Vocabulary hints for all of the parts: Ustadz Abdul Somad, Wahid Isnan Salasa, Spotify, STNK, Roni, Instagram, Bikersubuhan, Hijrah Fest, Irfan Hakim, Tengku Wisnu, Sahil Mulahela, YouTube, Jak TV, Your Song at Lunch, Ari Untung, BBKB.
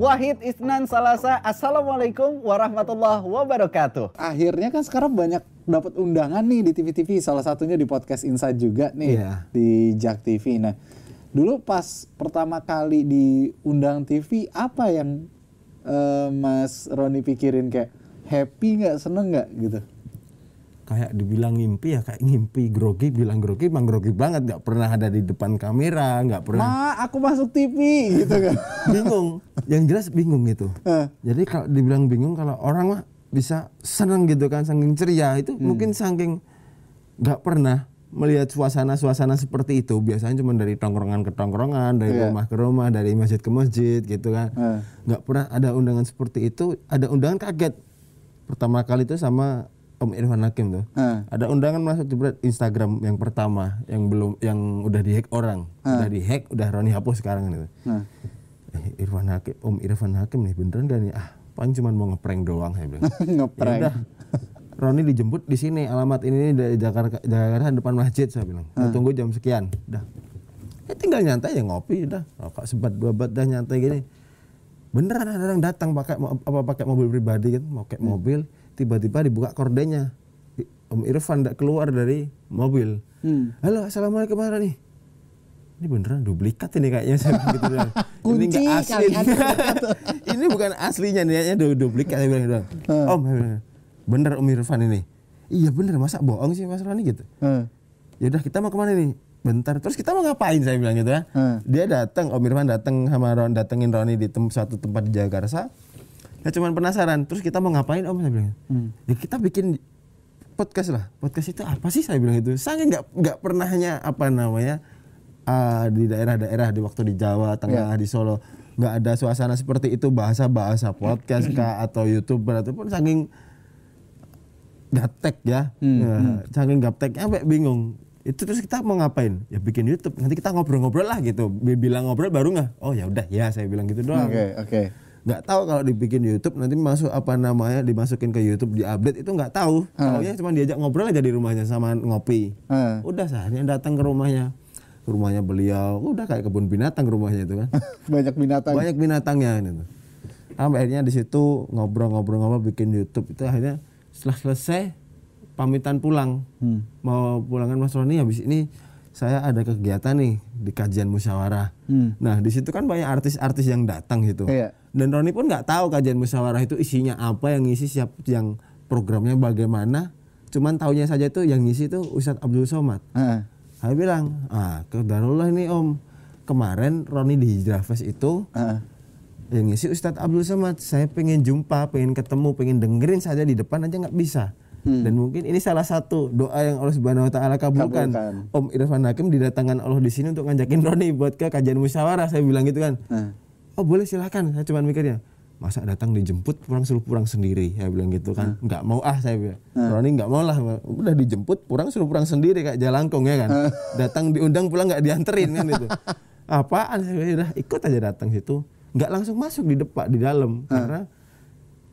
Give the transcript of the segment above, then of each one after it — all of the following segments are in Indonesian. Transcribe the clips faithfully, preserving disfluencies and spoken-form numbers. Wahid Isnan Salasa. Assalamualaikum warahmatullahi wabarakatuh. Akhirnya kan sekarang banyak dapat undangan nih di T V T V, salah satunya di podcast Insight juga nih, yeah, di Jak T V. Nah, dulu pas pertama kali diundang T V, apa yang uh, Mas Roni pikirin, kayak happy nggak, seneng nggak gitu? Kayak dibilang ngimpi ya, kayak ngimpi, grogi, bilang grogi, emang grogi banget, nggak pernah ada di depan kamera, nggak pernah. Ma, aku masuk T V gitu kan. Bingung, yang jelas bingung gitu. Uh. Jadi kalau dibilang bingung, kalau orang mah bisa seneng gitu kan, saking ceria itu, hmm. mungkin saking nggak pernah melihat suasana-suasana seperti itu. Biasanya cuma dari tongkrongan ke tongkrongan, dari yeah. rumah ke rumah, dari masjid ke masjid gitu kan. Uh. Nggak pernah ada undangan seperti itu. Ada undangan kaget pertama kali itu sama Om Irfan Hakim tuh, uh. ada undangan masuk di Instagram yang pertama, yang belum, yang udah dihack orang, uh. udah dihack, udah Roni hapus sekarang gitu. Uh. Eh, Irfan Hakim, Om Irfan Hakim nih, beneran gak nih? Ah, paling cuma mau ngeprank doang, saya bilang. Ngeprank. Ya, Roni dijemput di sini, alamat ini dari Jakarta, Jakarta depan masjid, saya bilang. Uh. Tunggu jam sekian, udah. Eh, tinggal nyantai ya, ngopi, udah. Rokok sebat dua bat, dah nyantai gini. Beneran ada orang datang pakai apa pakai mobil pribadi kan, mau kayak hmm. mobil. Tiba-tiba dibuka kordenya, Om Irfan tidak keluar dari mobil. Hmm. Halo, assalamualaikum Mas Roni. Ini beneran duplikat ini kayaknya. Gitu, ini nggak asli. Ini bukan aslinya, niatnya duplikat. Saya bilang, Om, bener Om Irfan ini. Iya bener, masa bohong sih Mas Roni gitu. Hmm. Yaudah kita mau kemana nih? Bentar, terus kita mau ngapain? Saya bilang gitu ya. Hmm. Dia datang, Om Irfan datang sama Ron, datengin Roni di tem- suatu tempat di Jakarta. Ya cuman penasaran, terus kita mau ngapain Om? Saya bilang, hmm. ya kita bikin podcast lah. Podcast itu apa sih? Saya bilang itu. Saya nggak nggak pernahnya apa namanya uh, di daerah-daerah, di waktu di Jawa Tengah, yeah. di Solo nggak ada suasana seperti itu, bahasa-bahasa podcast kah atau YouTuber ataupun saking gaptek ya, hmm. ya hmm. saking gapteknya sampai bingung. Itu terus kita mau ngapain? Ya bikin YouTube. Nanti kita ngobrol-ngobrol lah gitu. Bilang ngobrol baru nggak? Oh ya udah ya, saya bilang gitu doang. Oke okay, oke. Okay. Nggak tahu kalau dibikin YouTube nanti masuk apa namanya dimasukin ke YouTube, diupdate itu nggak tahu. Taunya cuma diajak ngobrol aja di rumahnya sama ngopi. He. Udah seharian datang ke rumahnya, ke rumahnya beliau. Udah kayak kebun binatang ke rumahnya itu kan. Banyak binatang. Banyak binatangnya gitu. Sampai akhirnya di situ ngobrol-ngobrol-ngobrol bikin YouTube itu, akhirnya setelah selesai pamitan pulang. Hmm. Mau pulangan Mas Roni, habis ini saya ada kegiatan nih di kajian musyawarah. Hmm. Nah di situ kan banyak artis-artis yang datang gitu. Iya. Dan Roni pun nggak tahu kajian musyawarah itu isinya apa, yang ngisi siap, yang programnya bagaimana. Cuman taunya saja itu yang ngisi itu Ustadz Abdul Somad. Uh-huh. Saya bilang, ah kedarullah nih Om, kemarin Roni di Hijrah Fest itu uh-huh. yang ngisi Ustadz Abdul Somad. Saya pengen jumpa, pengen ketemu, pengen dengerin saja di depan aja nggak bisa. Hmm. Dan mungkin ini salah satu doa yang Allah Subhanahu Wa Taala kabulkan. kabulkan. Om Irfan Hakim didatangkan Allah di sini untuk ngajakin Roni buat ke kajian musyawarah. Saya bilang gitu kan. Hmm. Oh boleh silakan. Saya cuma mikirnya, masa datang dijemput pulang suruh pulang sendiri. Saya bilang gitu kan. Hmm. Nggak mau ah saya bilang. Hmm. Roni nggak mau lah. Udah dijemput pulang suruh pulang sendiri kayak jalangkung ya kan. Hmm. Datang diundang pulang nggak dianterin kan itu. Apaan? Saya bilang, udah ikut aja datang situ. Nggak langsung masuk di depan di dalam hmm. karena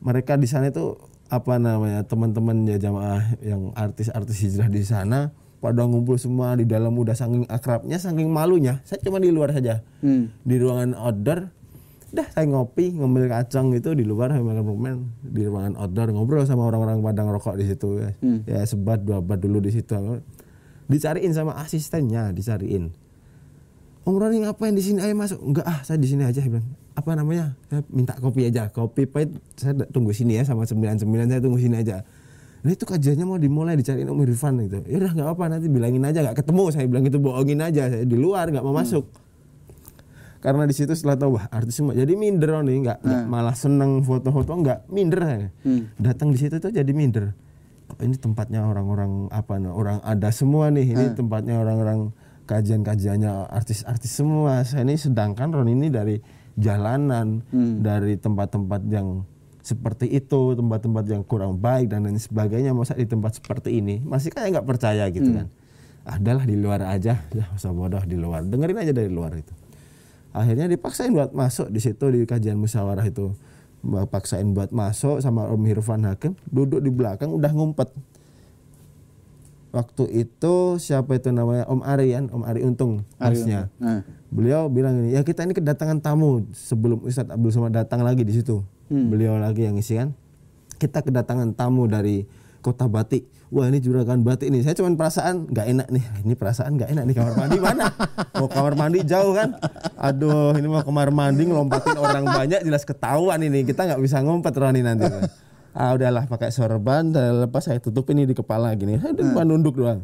mereka di sana itu apa namanya teman-teman ya jamaah yang artis-artis hijrah di sana pada ngumpul semua di dalam, udah saking akrabnya, saking malunya, saya cuma di luar saja. Hmm. Di ruangan outdoor dah saya ngopi ngambil kacang gitu di luar, ngambil permen di ruangan outdoor, ngobrol sama orang-orang Padang, rokok di situ ya. Hmm. Ya sebat dua bat dulu di situ, dicariin sama asistennya, dicariin Om Roni ngapain di sini, ayo masuk. Enggak ah saya di sini aja, bilang apa namanya, saya minta kopi aja, kopi pahit, saya tunggu sini ya sama sembilan sembilan, saya tunggu sini aja. Nah itu kajiannya mau dimulai, dicariin Om Irfan gitu. Ya udah nggak apa, nanti bilangin aja, nggak ketemu, saya bilang gitu, bohongin aja, saya di luar nggak mau hmm. masuk. Karena di situ setelah tahu wah artis semua, jadi minder nih, nggak hmm. malah seneng foto-foto, nggak minder saya. Hmm. Datang di situ tuh jadi minder. Oh, ini tempatnya orang-orang apa, orang ada semua nih, ini hmm. tempatnya orang-orang kajian-kajiannya artis-artis semua. Saya ini sedangkan Roni ini dari jalanan, hmm. dari tempat-tempat yang seperti itu, tempat-tempat yang kurang baik dan lain sebagainya, masa di tempat seperti ini masih kayak nggak percaya gitu hmm. kan. Adalah di luar aja, ya usah bodoh di luar, dengerin aja dari luar itu. Akhirnya dipaksain buat masuk di situ di kajian musyawarah itu, paksain buat masuk sama Om Irfan Hakim, duduk di belakang udah ngumpet. Waktu itu siapa itu namanya Om Ari kan, Om Ari Untung harusnya. Nah. Beliau bilang ini, ya kita ini kedatangan tamu sebelum Ustadz Abdul Somad datang lagi di situ. Hmm. Beliau lagi yang ngisi kan. Kita kedatangan tamu dari Kota Batik. Wah ini juragan Batik nih. Saya cuman perasaan nggak enak nih. Ini perasaan nggak enak nih, kamar mandi mana? Oh kamar mandi jauh kan. Aduh ini mau kamar mandi ngelompatin orang banyak jelas ketahuan ini. Kita nggak bisa ngumpet Roni nanti. Kan. Ah udahlah pakai sorban, lepas saya tutup ini di kepala gini. Saya cuma nunduk doang.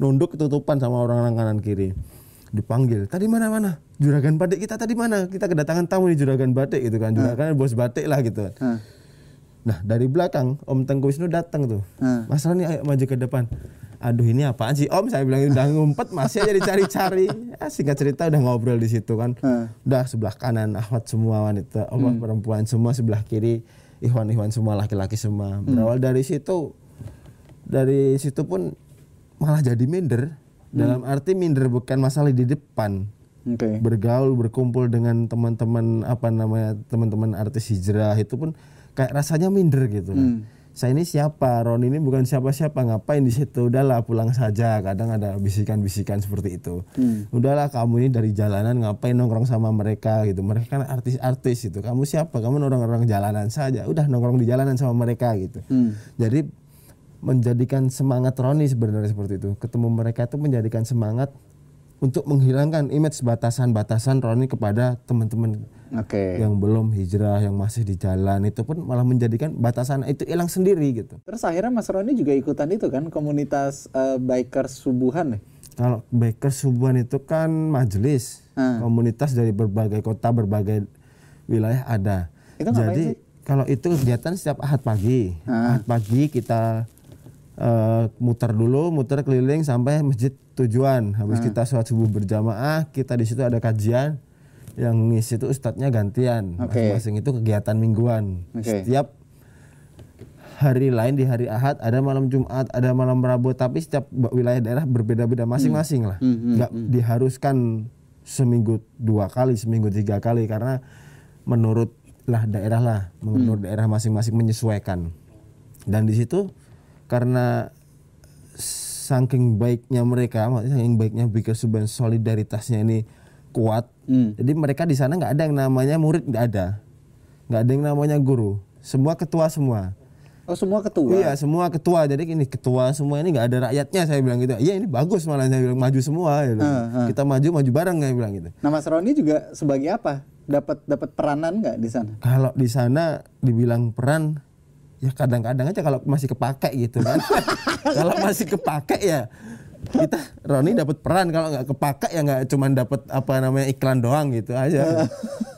Nunduk ketutupan sama orang-orang kanan kiri. Dipanggil, tadi mana-mana? Juragan Batik kita tadi mana? Kita kedatangan tamu nih Juragan Batik gitu kan. Juragan hmm. bos Batik lah gitu. Hmm. Nah dari belakang Om Tengku Wisnu datang tuh. Hmm. Mas Roni ayo maju ke depan. Aduh ini apaan sih Om? Saya bilang udah ngumpet masih aja dicari-cari. Ya, singkat cerita udah ngobrol di situ kan. Hmm. Udah sebelah kanan akhwat semua wanita, Om hmm. perempuan semua, sebelah kiri Ikhwan-ikhwan semua, laki-laki semua. Berawal dari situ, dari situ pun malah jadi minder. Hmm. Dalam arti minder bukan masalah di depan. Okay. Bergaul, berkumpul dengan teman-teman apa namanya teman-teman artis hijrah itu pun kayak rasanya minder gitu. Hmm. Saya ini siapa? Roni ini bukan siapa-siapa. Ngapain di situ? Udahlah pulang saja. Kadang ada bisikan-bisikan seperti itu. Hmm. Udahlah kamu ini dari jalanan ngapain nongkrong sama mereka gitu. Mereka kan artis-artis gitu. Kamu siapa? Kamu orang-orang jalanan saja. Udah nongkrong di jalanan sama mereka gitu. Hmm. Jadi menjadikan semangat Roni sebenarnya seperti itu. Ketemu mereka itu menjadikan semangat untuk menghilangkan image batasan-batasan Roni kepada teman-teman. Okay. Yang belum hijrah, yang masih di jalan itu pun malah menjadikan batasan itu hilang sendiri gitu. Terus akhirnya Mas Roni juga ikutan itu kan komunitas uh, Bikersubuhan. Kalau Bikersubuhan itu kan majelis, hmm. komunitas dari berbagai kota, berbagai wilayah ada. Itu jadi kalau itu kegiatan setiap Ahad pagi, hmm. Ahad pagi kita uh, muter dulu, muter keliling sampai masjid tujuan. Habis hmm. kita sholat subuh berjamaah, kita di situ ada kajian. Yang ngisi itu ustadznya gantian, okay. masing-masing itu kegiatan mingguan. Okay. Setiap hari lain di hari Ahad, ada malam Jumat, ada malam Rabu, tapi setiap wilayah daerah berbeda-beda masing-masing hmm. lah. Hmm. Gak hmm. diharuskan seminggu dua kali, seminggu tiga kali, karena menurutlah daerah lah, menurut hmm. daerah masing-masing menyesuaikan. Dan di situ karena saking baiknya mereka, maksudnya saking baiknya Bikersubuhan solidaritasnya ini kuat. Hmm. Jadi mereka di sana nggak ada yang namanya murid, nggak ada, nggak ada yang namanya guru, semua ketua semua. Oh semua ketua? Iya semua ketua. Jadi ini ketua semua ini nggak ada rakyatnya, saya bilang gitu. Iya ini bagus malah saya bilang, maju semua. Gitu. Uh, uh. Kita maju maju bareng saya bilang gitu. Nah Mas Roni juga sebagai apa? Dapat dapat peranan nggak di sana? Kalau di sana dibilang peran, ya kadang-kadang aja kalau masih kepakai gitu kan. Kalau masih kepakai ya. Kita Roni dapat peran, kalau nggak kepakai ya nggak cuma dapat apa namanya iklan doang gitu aja.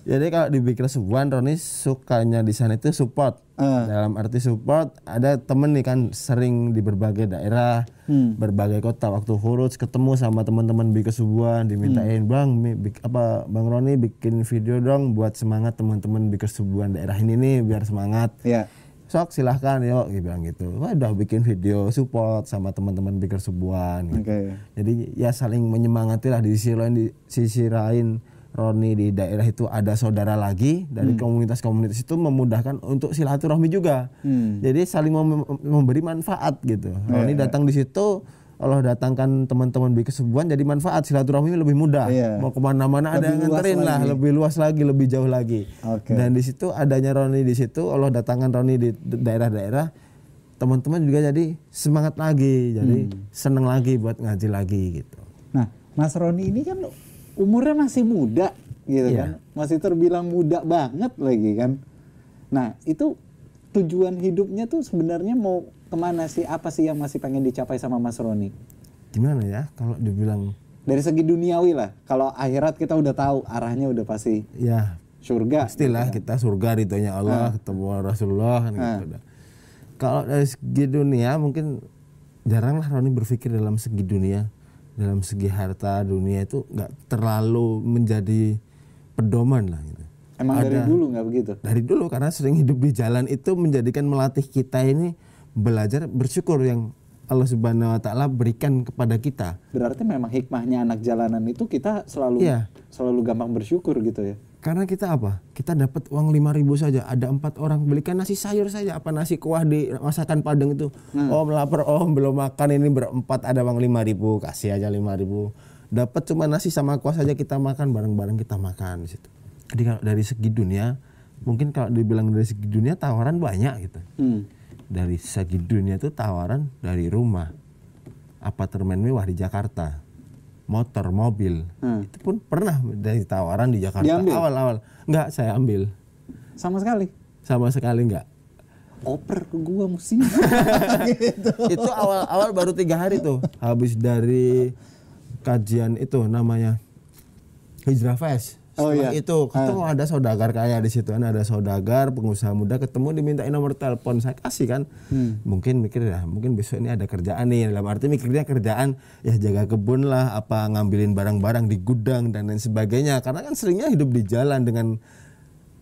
Jadi kalau di Bikersubuhan Roni sukanya di sana itu support. Uh. Dalam arti support ada temen nih kan sering di berbagai daerah, hmm. berbagai kota. Waktu huruj ketemu sama teman-teman Bikersubuhan dimintain hmm. bang bik, apa bang Roni bikin video dong buat semangat teman-teman Bikersubuhan daerah ini nih biar semangat. Yeah. Sok silahkan yuk, dia bilang gitu. Wah udah bikin video support sama teman-teman Bikersubuhan gitu. Okay. Jadi ya saling menyemangati lah, di sisi lain di sisi lain Roni di daerah itu ada saudara lagi dari hmm. komunitas-komunitas itu, memudahkan untuk silaturahmi juga. Hmm. Jadi saling mem- memberi manfaat gitu. Yeah, Roni datang yeah. di situ, Allah datangkan teman-teman Bikersubuhan jadi manfaat, silaturahmi lebih mudah. Yeah. Mau kemana-mana ada yang nganterin lah, lebih luas lagi, lebih jauh lagi. Okay. Dan di situ adanya Roni di situ, Allah datangkan Roni di daerah-daerah, teman-teman juga jadi semangat lagi, jadi hmm. seneng lagi buat ngaji lagi gitu. Nah, Mas Roni ini kan umurnya masih muda gitu yeah. kan, masih terbilang muda banget lagi kan. Nah, itu tujuan hidupnya tuh sebenarnya mau kemana sih? Apa sih yang masih pengen dicapai sama Mas Roni? Gimana ya kalau dibilang? Dari segi duniawi lah. Kalau akhirat kita udah tahu arahnya udah pasti. Ya. Surga. Pastilah gitu. Kita surga ridhonya Allah, ha. Ketemu Rasulullah. Kan, gitu. Kalau dari segi dunia mungkin jaranglah Roni berpikir dalam segi dunia. Dalam segi harta dunia itu gak terlalu menjadi pedoman lah gitu. Emang ada, dari dulu gak begitu? Dari dulu karena sering hidup di jalan itu menjadikan melatih kita ini belajar bersyukur yang Allah Subhanahu Wa Taala berikan kepada kita. Berarti memang hikmahnya anak jalanan itu kita selalu ya. selalu gampang bersyukur gitu ya. Karena kita apa? Kita dapat uang lima ribu saja, ada empat orang, belikan nasi sayur saja, apa nasi kuah di masakan Padang itu. Hmm. Om lapar, om belum makan, ini berempat ada uang lima ribu, kasih aja lima ribu. Dapat cuma nasi sama kuah saja, kita makan bareng-bareng, kita makan di situ. Jadi kalau dari segi dunia, mungkin kalau dibilang dari segi dunia tawaran banyak gitu. Hmm. Dari segi dunia itu tawaran dari rumah, apartemen mewah di Jakarta, motor, mobil, hmm. itu pun pernah dari tawaran di Jakarta. Diambil? Awal-awal, enggak, saya ambil. Sama sekali? Sama sekali enggak. Oper ke gua musim. Gitu. Itu awal-awal baru tiga hari tuh, habis dari kajian itu namanya Hijrah Fest. Oh iya. Itu ketemu ah. ada saudagar kaya di situ, ada saudagar pengusaha muda ketemu, dimintain nomor telepon, saya kasih kan. Hmm. Mungkin mikir ya, mungkin besok ini ada kerjaan nih, dalam arti mikirnya kerjaan ya jaga kebun lah, apa ngambilin barang-barang di gudang dan lain sebagainya. Karena kan seringnya hidup di jalan dengan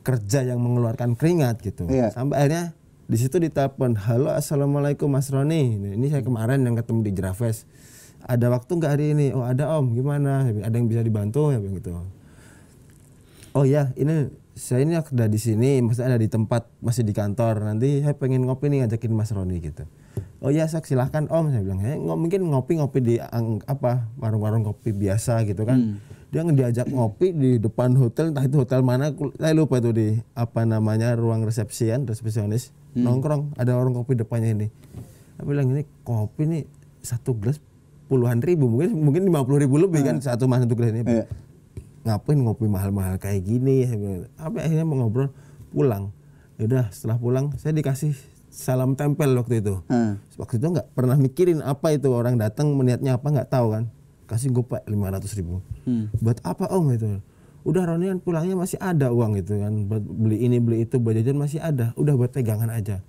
kerja yang mengeluarkan keringat gitu. Iya. Sampai akhirnya di situ ditelepon, "Halo, assalamualaikum Mas Roni. Ini saya kemarin yang ketemu di Hijrah Fest. Ada waktu nggak hari ini?" "Oh, ada Om, gimana? Ada yang bisa dibantu?" Ya gitu. "Oh ya, ini saya ini ada di sini, maksudnya ada di tempat, masih di kantor. Nanti saya pengen ngopi nih, ngajakin Mas Roni gitu." "Oh ya, saya silahkan Om," saya bilang. "Saya mungkin ngopi-ngopi di apa warung-warung kopi biasa gitu kan." Hmm. Dia diajak ngopi di depan hotel, entah itu hotel mana, saya lupa itu di apa namanya ruang resepsian, resepsionis. Hmm. Nongkrong, ada warung kopi depannya ini. Saya bilang, "Ini kopi nih satu gelas puluhan ribu, mungkin mungkin lima puluh ribu lebih hmm. kan satu mas satu gelas ini." Yeah. "Ngapain ngopi mahal-mahal kayak gini?" Sampai akhirnya mau ngobrol, pulang. Yaudah, setelah pulang saya dikasih salam tempel waktu itu. Hmm. Waktu itu nggak pernah mikirin apa itu orang datang niatnya apa, nggak tahu kan. Kasih gopak lima ratus ribu. Hmm. "Buat apa Om?" itu. "Udah Roni kan pulangnya masih ada uang gitu kan, buat beli ini beli itu, buat jajan masih ada. Udah buat pegangan aja."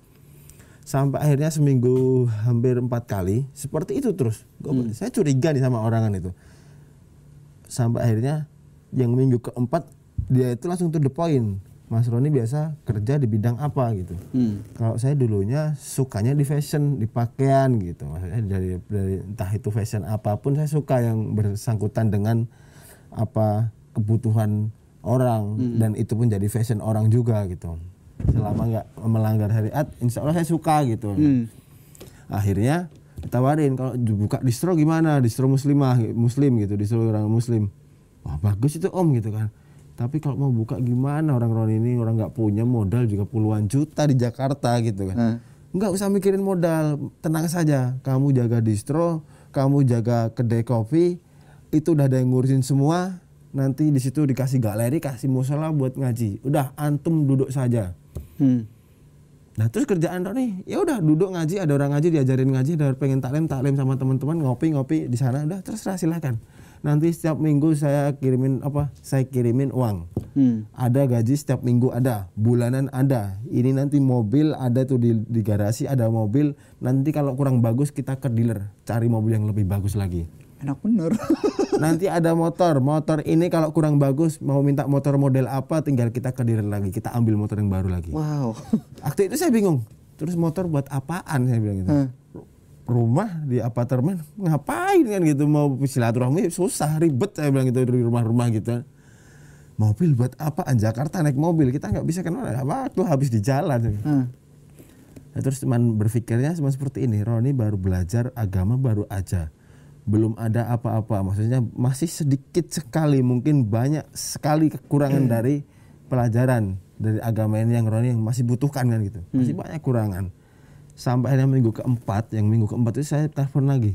Sampai akhirnya seminggu hampir empat kali seperti itu terus. Hmm. Saya curiga nih sama orangan itu. Sampai akhirnya yang minggu keempat dia itu langsung to the point, "Mas Roni biasa kerja di bidang apa gitu?" Hmm. "Kalau saya dulunya sukanya di fashion, di pakaian gitu, maksudnya dari, dari entah itu fashion apapun saya suka yang bersangkutan dengan apa kebutuhan orang." Hmm. "Dan itu pun jadi fashion orang juga gitu, selama nggak melanggar syariat insya Allah saya suka gitu." Hmm. Akhirnya ditawarin, "Kalau buka distro gimana, distro muslimah muslim gitu, distro orang muslim." "Wah, bagus itu Om," gitu kan. "Tapi kalau mau buka gimana, orang Roni ini orang nggak punya modal juga puluhan juta di Jakarta gitu kan." "Nggak usah mikirin modal, tenang saja. Kamu jaga distro, kamu jaga kedai kopi, itu udah ada yang ngurusin semua. Nanti di situ dikasih galeri, kasih musola buat ngaji. Udah, antum duduk saja." Hmm. Nah terus kerjaan Roni, ya udah duduk ngaji, ada orang ngaji diajarin ngaji, ada pengen taklim taklim sama teman-teman, ngopi-ngopi di sana, udah terserah silakan. Nanti setiap minggu saya kirimin apa? Saya kirimin uang. Hmm. Ada gaji setiap minggu ada, bulanan ada. Ini nanti mobil ada tuh di, di garasi ada mobil. Nanti kalau kurang bagus kita ke dealer cari mobil yang lebih bagus lagi." Enak bener. "Nanti ada motor, motor ini kalau kurang bagus mau minta motor model apa tinggal kita ke dealer lagi, kita ambil motor yang baru lagi." Wow. Waktu itu saya bingung, terus motor buat apaan saya bilang gitu. Hmm. Rumah di apartemen ngapain kan gitu, mau silaturahmi susah ribet saya bilang gitu di rumah-rumah gitu. Mobil buat apaan, Jakarta naik mobil kita nggak bisa kenal waktu habis di jalan. Hmm. Nah, terus teman berpikirnya cuma seperti ini, Roni baru belajar agama baru aja. Belum ada apa-apa, maksudnya masih sedikit sekali, mungkin banyak sekali kekurangan hmm. dari pelajaran dari agama ini yang Roni yang masih butuhkan kan gitu. Masih hmm. banyak kurangan. Sampai akhirnya minggu keempat, yang minggu keempat itu saya telepon lagi.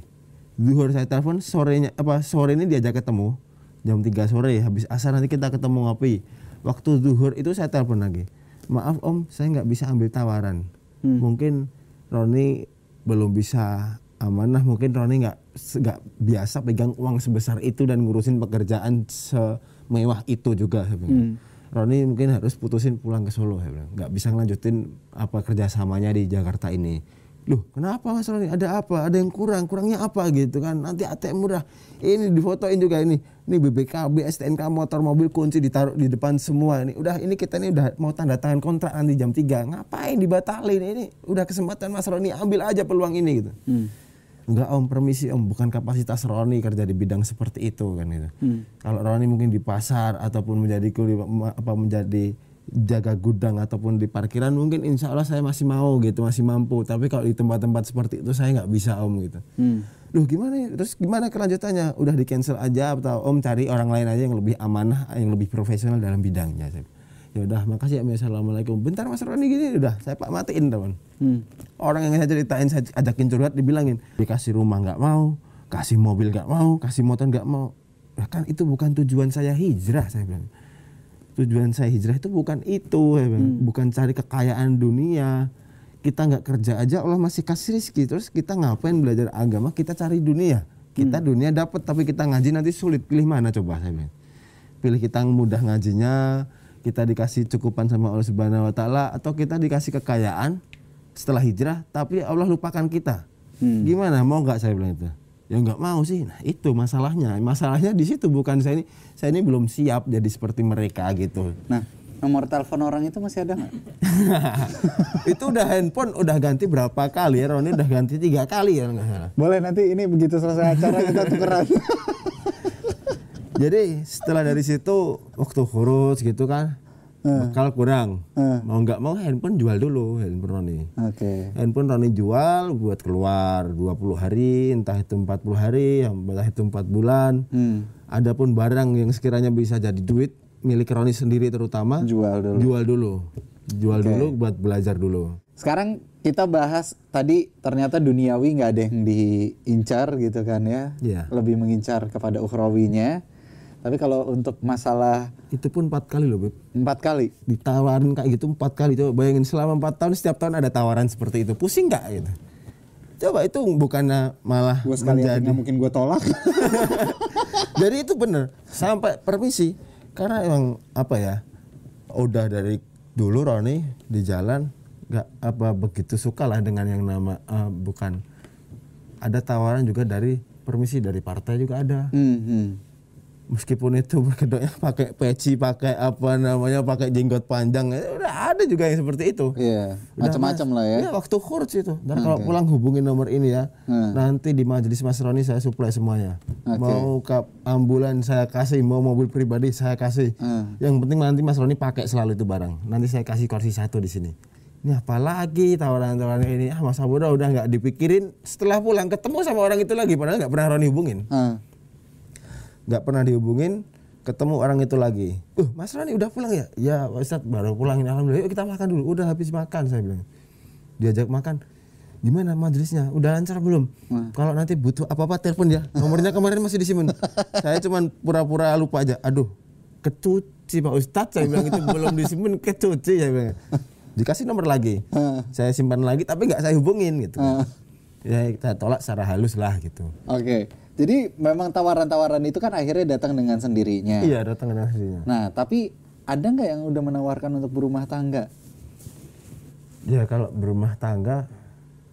Zuhur saya telepon, sorenya apa sore ini diajak ketemu jam tiga sore, habis asar nanti kita ketemu ngopi. Waktu zuhur itu saya telepon lagi. "Maaf Om, saya nggak bisa ambil tawaran. Hmm. Mungkin Roni belum bisa amanah, mungkin Roni nggak nggak biasa pegang uang sebesar itu dan ngurusin pekerjaan semewah itu juga." Hmm. "Roni mungkin harus putusin pulang ke Solo," saya bilang. "Nggak bisa ngelanjutin apa kerjasamanya di Jakarta ini." "Loh, kenapa Mas Roni? Ada apa? Ada yang kurang? Kurangnya apa gitu kan? Nanti A T M murah. Ini difotoin juga ini. Ini B B K B, S T N K, motor, mobil, kunci ditaruh di depan semua ini. Udah ini kita ini udah mau tanda tangan kontrak nanti jam tiga. Ngapain dibatalin ini? Udah kesempatan Mas Roni, ambil aja peluang ini gitu." Hmm. Enggak om, permisi om, bukan kapasitas Roni kerja di bidang seperti itu kan gitu. Hmm. Kalau Roni mungkin di pasar ataupun menjadi apa menjadi jaga gudang ataupun di parkiran mungkin insya Allah saya masih mau gitu, masih mampu. Tapi kalau di tempat-tempat seperti itu saya nggak bisa om gitu. Hmm. Loh gimana? Terus gimana kelanjutannya? Udah di cancel aja atau om cari orang lain aja yang lebih amanah, yang lebih profesional dalam bidangnya. Ya udah, makasih ya, assalamualaikum. Bentar Mas Roni gini, udah saya pak matiin teman. Hmm. Orang yang saya ceritain, saya ajakin curhat dibilangin dikasih rumah nggak mau, kasih mobil nggak mau, kasih motor nggak mau. Nah, kan itu bukan tujuan saya hijrah, saya bilang. Tujuan saya hijrah itu bukan itu, hmm. bukan cari kekayaan dunia. Kita nggak kerja aja Allah masih kasih rezeki, terus kita ngapain belajar agama? Kita cari dunia. Kita hmm. dunia dapat, tapi kita ngaji nanti sulit. Pilih mana coba saya bilang? Pilih kita mudah ngajinya, kita dikasih cukupan sama Allah Subhanahu Wa Taala, atau kita dikasih kekayaan setelah hijrah, tapi Allah lupakan kita. Hmm. Gimana? Mau nggak saya bilang itu? Ya nggak mau sih. Nah itu masalahnya. Masalahnya di situ, bukan saya ini. Saya ini belum siap jadi seperti mereka gitu. Nah nomor telepon orang itu masih ada nggak? Itu udah handphone udah ganti berapa kali ya? Roni udah ganti tiga kali ya. Boleh nanti ini begitu selesai acara kita tukeran. Jadi setelah dari situ waktu kurus gitu kan. Bekal kurang, uh. mau nggak mau handphone jual dulu, handphone Roni. Okay. Handphone Roni jual buat keluar dua puluh hari, entah itu empat puluh hari, entah itu empat bulan. Hmm. Adapun barang yang sekiranya bisa jadi duit milik Roni sendiri terutama, jual dulu. Jual dulu, jual okay. dulu buat belajar dulu. Sekarang kita bahas tadi ternyata duniawi nggak ada yang diincar gitu kan ya, yeah. lebih mengincar kepada ukhrawinya. Tapi kalau untuk masalah... Itu pun empat kali loh, Beb. Empat kali? Ditawarin kayak gitu empat kali. Coba bayangin selama empat tahun, setiap tahun ada tawaran seperti itu. Pusing nggak gitu? Coba itu bukannya malah gua menjadi... mungkin gue tolak. Jadi itu bener. Sampai permisi. Karena emang apa ya, udah dari dulu Roni di jalan nggak apa begitu suka lah dengan yang nama... Uh, bukan. Ada tawaran juga dari... Permisi dari partai juga ada. Mm-hmm. Meskipun itu berkedoknya pakai peci, pakai apa namanya, pakai jenggot panjang, ya udah ada juga yang seperti itu. Iya, macam-macam lah ya. Iya, waktu khurus itu. Dan okay. kalau pulang hubungin nomor ini ya. Hmm. Nanti di majelis Mas Roni saya suplai semuanya. Okay. Mau kap ambulan saya kasih, mau mobil pribadi saya kasih. Hmm. Yang penting nanti Mas Roni pakai selalu itu barang. Nanti saya kasih kursi satu di sini. Ini apalagi tawaran-tawaran ini. Ah, Mas Aboda udah nggak dipikirin. Setelah pulang ketemu sama orang itu lagi, padahal nggak pernah Roni hubungin. Hmm. Nggak pernah dihubungin, ketemu orang itu lagi. Uh, Mas Roni udah pulang ya? Ya, Ustadz baru pulangin. Alhamdulillah. Yuk kita makan dulu. Udah habis makan saya bilang. Diajak makan. Gimana majelisnya? Udah lancar belum? Nah. Kalau nanti butuh apa-apa telepon ya. Nomornya kemarin masih disimpan. Saya cuman pura-pura lupa aja. Aduh, kecuci Pak Ustadz saya bilang, itu belum disimpan, kecuci saya bilang. Dikasih nomor lagi. Saya simpan lagi tapi nggak saya hubungin gitu. Ya kita tolak secara halus lah gitu. Oke. Okay. Jadi memang tawaran-tawaran itu kan akhirnya datang dengan sendirinya. Iya, datang dengan sendirinya. Nah, tapi ada nggak yang udah menawarkan untuk berumah tangga? Ya kalau berumah tangga,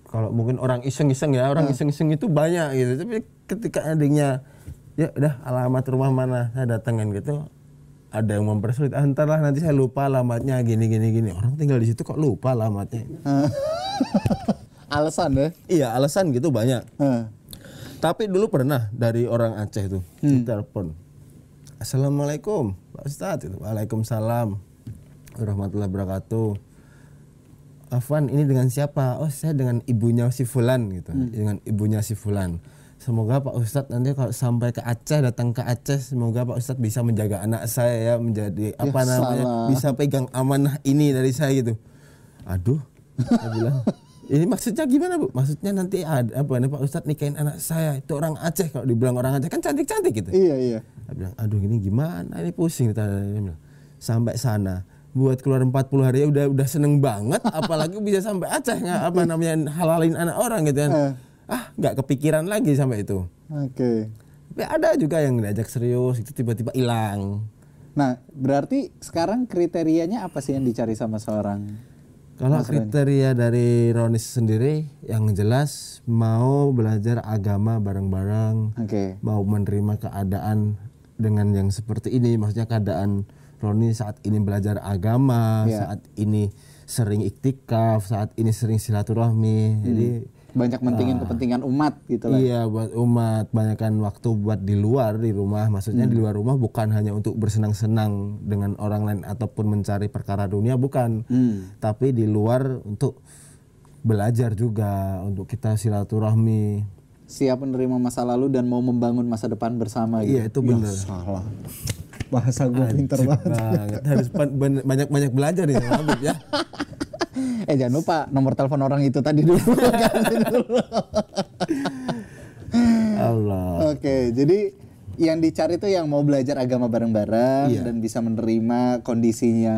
kalau mungkin orang iseng-iseng ya, orang nah. iseng-iseng itu banyak gitu. Tapi ketika adanya, ya udah alamat rumah mana saya datangin gitu, ada yang mempersulit. Ah, ntar lah nanti saya lupa alamatnya gini-gini-gini. Orang tinggal di situ kok lupa alamatnya. Alasan ya? Iya, alasan gitu banyak. Nah. Tapi dulu pernah dari orang Aceh itu hmm. ditelepon. Assalamualaikum Pak Ustadz. Waalaikumsalam warahmatullahi wabarakatuh. Afwan, ini dengan siapa? Oh, saya dengan ibunya si Fulan gitu. Hmm. Dengan ibunya si Fulan. Semoga Pak Ustadz nanti kalau sampai ke Aceh, datang ke Aceh, semoga Pak Ustadz bisa menjaga anak saya ya, menjadi ya, apa namanya, salah. Bisa pegang amanah ini dari saya gitu. Aduh, saya bilang. Ini maksudnya gimana Bu? Maksudnya nanti ada apa nih Pak Ustadz nikahin anak saya, itu orang Aceh, kalau dibilang orang Aceh kan cantik-cantik gitu. Iya, iya. Saya bilang, aduh ini gimana, ini pusing. Sampai sana, buat keluar empat puluh hari ya udah udah seneng banget, apalagi bisa sampai Aceh, nggak apa namanya halalin anak orang gitu kan. Eh. Ah, nggak kepikiran lagi sampai itu. Oke. Okay. Tapi ada juga yang diajak serius, itu tiba-tiba hilang. Nah, berarti sekarang kriterianya apa sih yang dicari sama seorang? Kalau kriteria dari Roni sendiri yang jelas mau belajar agama bareng-bareng, okay. mau menerima keadaan dengan yang seperti ini, maksudnya keadaan Roni saat ini belajar agama, yeah. saat ini sering iktikaf, saat ini sering silaturahmi, hmm. jadi banyak mentingin ah. kepentingan umat gitu lah. Iya, buat umat, banyakkan waktu buat di luar, di rumah. Maksudnya hmm. di luar rumah bukan hanya untuk bersenang-senang dengan orang lain ataupun mencari perkara dunia, bukan. Hmm. Tapi di luar untuk belajar juga, untuk kita silaturahmi. Siap menerima masa lalu dan mau membangun masa depan bersama. Gitu. Iya, itu benar. Ya, salah. Bahasa gua pinter banget. banget. Harus banyak-banyak belajar ya, Habib ya. Eh jangan lupa nomor telepon orang itu tadi dulu. Allah. Oke, okay, jadi yang dicari itu yang mau belajar agama bareng-bareng iya. dan bisa menerima kondisinya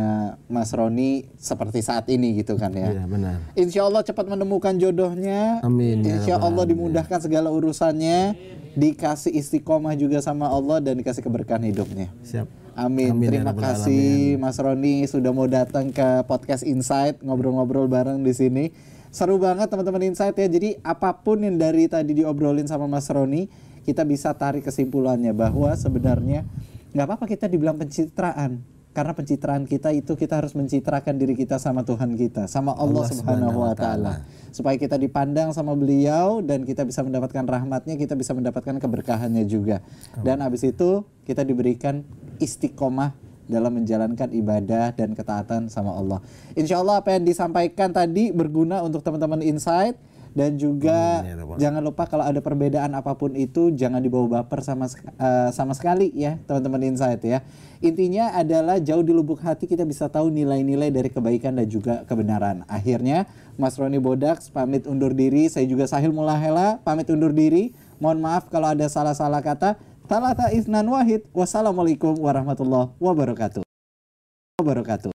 Mas Roni seperti saat ini gitu kan ya. Iya, benar. Insya Allah cepat menemukan jodohnya. Amin. Insya Allah dimudahkan segala urusannya, dikasih istiqomah juga sama Allah dan dikasih keberkahan hidupnya. Siap. Amin. Amin. Terima kasih Mas Roni sudah mau datang ke podcast Insight ngobrol-ngobrol bareng di sini. Seru banget teman-teman Insight ya. Jadi apapun yang dari tadi diobrolin sama Mas Roni, kita bisa tarik kesimpulannya bahwa sebenarnya nggak apa-apa kita dibilang pencitraan, karena pencitraan kita itu kita harus mencitrakan diri kita sama Tuhan kita, sama Allah, Allah Subhanahu Wa Taala, supaya kita dipandang sama Beliau dan kita bisa mendapatkan rahmatnya, kita bisa mendapatkan keberkahannya juga. Dan habis itu kita diberikan istiqomah dalam menjalankan ibadah dan ketaatan sama Allah. Insya Allah apa yang disampaikan tadi berguna untuk teman-teman Insight. Dan juga ya, jangan lupa kalau ada perbedaan apapun itu jangan dibawa baper sama uh, sama sekali ya teman-teman Insight ya. Intinya adalah jauh di lubuk hati kita bisa tahu nilai-nilai dari kebaikan dan juga kebenaran. Akhirnya Mas Roni Bodaks pamit undur diri. Saya juga Sahil Mulahela pamit undur diri. Mohon maaf kalau ada salah-salah kata. Salasa Isnan Wahid. Wassalamualaikum warahmatullahi wabarakatuh. Wabarakatuh.